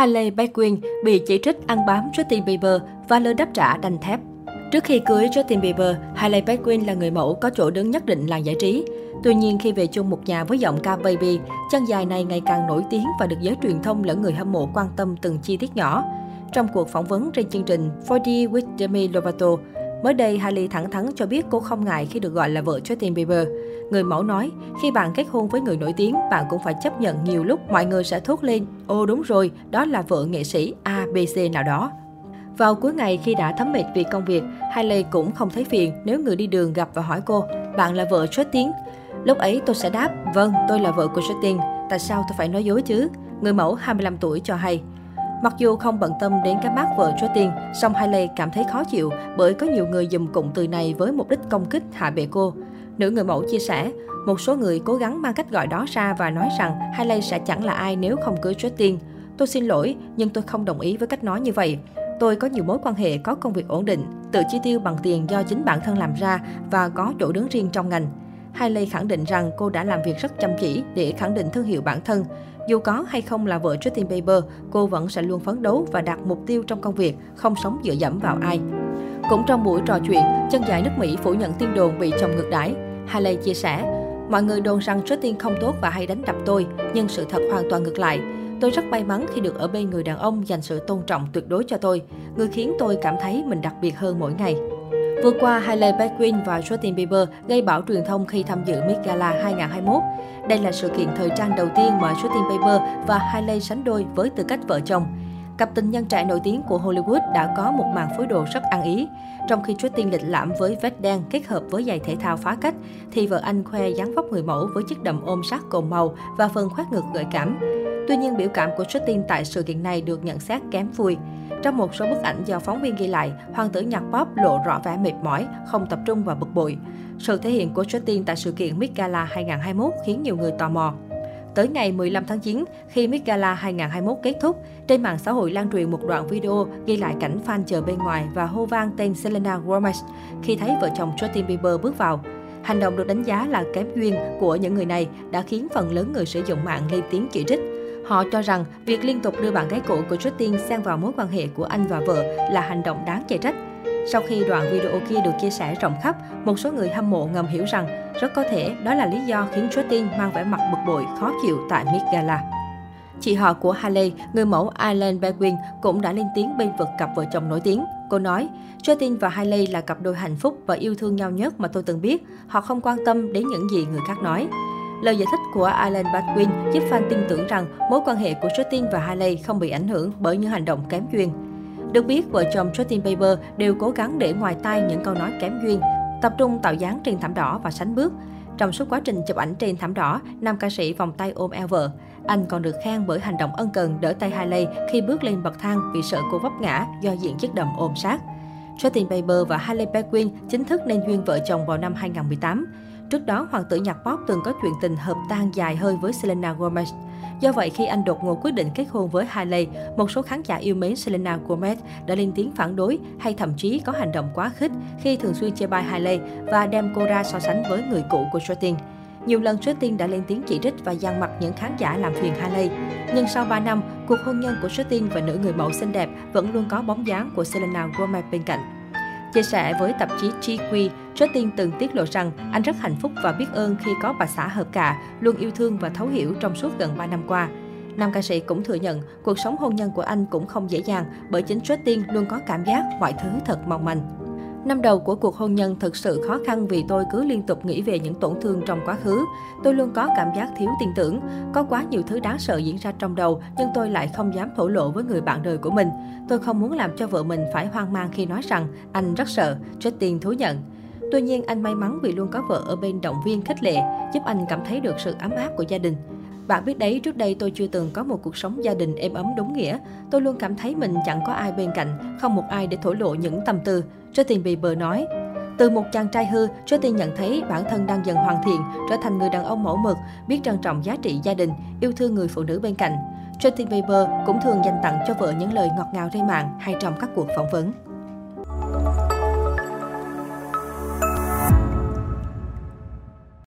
Hailey Baldwin bị chỉ trích ăn bám Justin Bieber và lời đáp trả đanh thép. Trước khi cưới Justin Bieber, Hailey Baldwin là người mẫu có chỗ đứng nhất định làng giải trí. Tuy nhiên, khi về chung một nhà với giọng ca Baby, chân dài này ngày càng nổi tiếng và được giới truyền thông lẫn người hâm mộ quan tâm từng chi tiết nhỏ. Trong cuộc phỏng vấn trên chương trình 4D with Demi Lovato, mới đây Hailey thẳng thắn cho biết cô không ngại khi được gọi là vợ Justin Bieber. Người mẫu nói, khi bạn kết hôn với người nổi tiếng, bạn cũng phải chấp nhận nhiều lúc mọi người sẽ thốt lên, ô đúng rồi, đó là vợ nghệ sĩ ABC nào đó. Vào cuối ngày khi đã thấm mệt vì công việc, Hailey cũng không thấy phiền nếu người đi đường gặp và hỏi cô, bạn là vợ Justin? Lúc ấy tôi sẽ đáp, vâng, tôi là vợ của Justin, tại sao tôi phải nói dối chứ? Người mẫu 25 tuổi cho hay. Mặc dù không bận tâm đến cái mác vợ Justin, song Hailey cảm thấy khó chịu bởi có nhiều người dùng cụm từ này với mục đích công kích hạ bệ cô. Nữ người mẫu chia sẻ, một số người cố gắng mang cách gọi đó ra và nói rằng Hailey sẽ chẳng là ai nếu không cưới Justin. Tôi xin lỗi, nhưng tôi không đồng ý với cách nói như vậy. Tôi có nhiều mối quan hệ, có công việc ổn định, tự chi tiêu bằng tiền do chính bản thân làm ra và có chỗ đứng riêng trong ngành. Hailey khẳng định rằng cô đã làm việc rất chăm chỉ để khẳng định thương hiệu bản thân. Dù có hay không là vợ Justin Bieber, cô vẫn sẽ luôn phấn đấu và đạt mục tiêu trong công việc, không sống dựa dẫm vào ai. Cũng trong buổi trò chuyện, chân dài nước Mỹ phủ nhận tin đồn bị chồng ngược đãi. Hailey chia sẻ, mọi người đồn rằng Justin không tốt và hay đánh đập tôi, nhưng sự thật hoàn toàn ngược lại. Tôi rất may mắn khi được ở bên người đàn ông dành sự tôn trọng tuyệt đối cho tôi, người khiến tôi cảm thấy mình đặc biệt hơn mỗi ngày. Vừa qua, Hailey Baldwin và Justin Bieber gây bão truyền thông khi tham dự Met Gala 2021. Đây là sự kiện thời trang đầu tiên mà Justin Bieber và Hailey sánh đôi với tư cách vợ chồng. Cặp tình nhân trẻ nổi tiếng của Hollywood đã có một màn phối đồ rất ăn ý. Trong khi Justin lịch lãm với vest đen kết hợp với giày thể thao phá cách, thì vợ anh khoe dáng vóc người mẫu với chiếc đầm ôm sát cồn màu và phần khoét ngực gợi cảm. Tuy nhiên, biểu cảm của Justin tại sự kiện này được nhận xét kém vui. Trong một số bức ảnh do phóng viên ghi lại, hoàng tử nhạc pop lộ rõ vẻ mệt mỏi, không tập trung và bực bội. Sự thể hiện của Justin tại sự kiện Met Gala 2021 khiến nhiều người tò mò. Tới ngày 15 tháng 9, khi Met Gala 2021 kết thúc, trên mạng xã hội lan truyền một đoạn video ghi lại cảnh fan chờ bên ngoài và hô vang tên Selena Gomez khi thấy vợ chồng Justin Bieber bước vào. Hành động được đánh giá là kém duyên của những người này đã khiến phần lớn người sử dụng mạng lên tiếng chỉ trích. Họ cho rằng việc liên tục đưa bạn gái cũ của Justin xen vào mối quan hệ của anh và vợ là hành động đáng chê trách. Sau khi đoạn video kia được chia sẻ rộng khắp, một số người hâm mộ ngầm hiểu rằng rất có thể đó là lý do khiến Justin mang vẻ mặt bực bội, khó chịu tại Met Gala. Chị họ của Hailey, người mẫu Ireland Baldwin, cũng đã lên tiếng bênh vực cặp vợ chồng nổi tiếng. Cô nói, Justin và Hailey là cặp đôi hạnh phúc và yêu thương nhau nhất mà tôi từng biết. Họ không quan tâm đến những gì người khác nói. Lời giải thích của Alan Baldwin giúp fan tin tưởng rằng mối quan hệ của Justin và Hailey không bị ảnh hưởng bởi những hành động kém duyên. Được biết, vợ chồng Justin Bieber đều cố gắng để ngoài tai những câu nói kém duyên, tập trung tạo dáng trên thảm đỏ và sánh bước. Trong suốt quá trình chụp ảnh trên thảm đỏ, nam ca sĩ vòng tay ôm eo vợ. Anh còn được khen bởi hành động ân cần đỡ tay Hailey khi bước lên bậc thang vì sợ cô vấp ngã do diện chiếc đầm ôm sát. Justin Bieber và Hailey Baldwin chính thức nên duyên vợ chồng vào năm 2018. Trước đó, hoàng tử nhạc pop từng có chuyện tình hợp tan dài hơi với Selena Gomez. Do vậy, khi anh đột ngột quyết định kết hôn với Hailey, một số khán giả yêu mến Selena Gomez đã lên tiếng phản đối hay thậm chí có hành động quá khích khi thường xuyên chê bai Hailey và đem cô ra so sánh với người cũ của Justin. Nhiều lần Justin đã lên tiếng chỉ trích và dằn mặt những khán giả làm phiền Hailey. Nhưng sau 3 năm, cuộc hôn nhân của Justin và nữ người mẫu xinh đẹp vẫn luôn có bóng dáng của Selena Gomez bên cạnh. Chia sẻ với tạp chí GQ, Justin từng tiết lộ rằng anh rất hạnh phúc và biết ơn khi có bà xã hợp cạ, luôn yêu thương và thấu hiểu trong suốt gần 3 năm qua. Nam ca sĩ cũng thừa nhận cuộc sống hôn nhân của anh cũng không dễ dàng bởi chính Justin luôn có cảm giác mọi thứ thật mong manh. Năm đầu của cuộc hôn nhân thực sự khó khăn vì tôi cứ liên tục nghĩ về những tổn thương trong quá khứ. Tôi luôn có cảm giác thiếu tin tưởng. Có quá nhiều thứ đáng sợ diễn ra trong đầu, nhưng tôi lại không dám thổ lộ với người bạn đời của mình. Tôi không muốn làm cho vợ mình phải hoang mang khi nói rằng anh rất sợ, Justin thú nhận. Tuy nhiên, anh may mắn vì luôn có vợ ở bên động viên khích lệ, giúp anh cảm thấy được sự ấm áp của gia đình. Bạn biết đấy, trước đây tôi chưa từng có một cuộc sống gia đình êm ấm đúng nghĩa. Tôi luôn cảm thấy mình chẳng có ai bên cạnh, không một ai để thổ lộ những tâm tư, Justin Bieber nói. Từ một chàng trai hư, Justin nhận thấy bản thân đang dần hoàn thiện, trở thành người đàn ông mẫu mực, biết trân trọng giá trị gia đình, yêu thương người phụ nữ bên cạnh. Justin Bieber cũng thường dành tặng cho vợ những lời ngọt ngào trên mạng hay trong các cuộc phỏng vấn.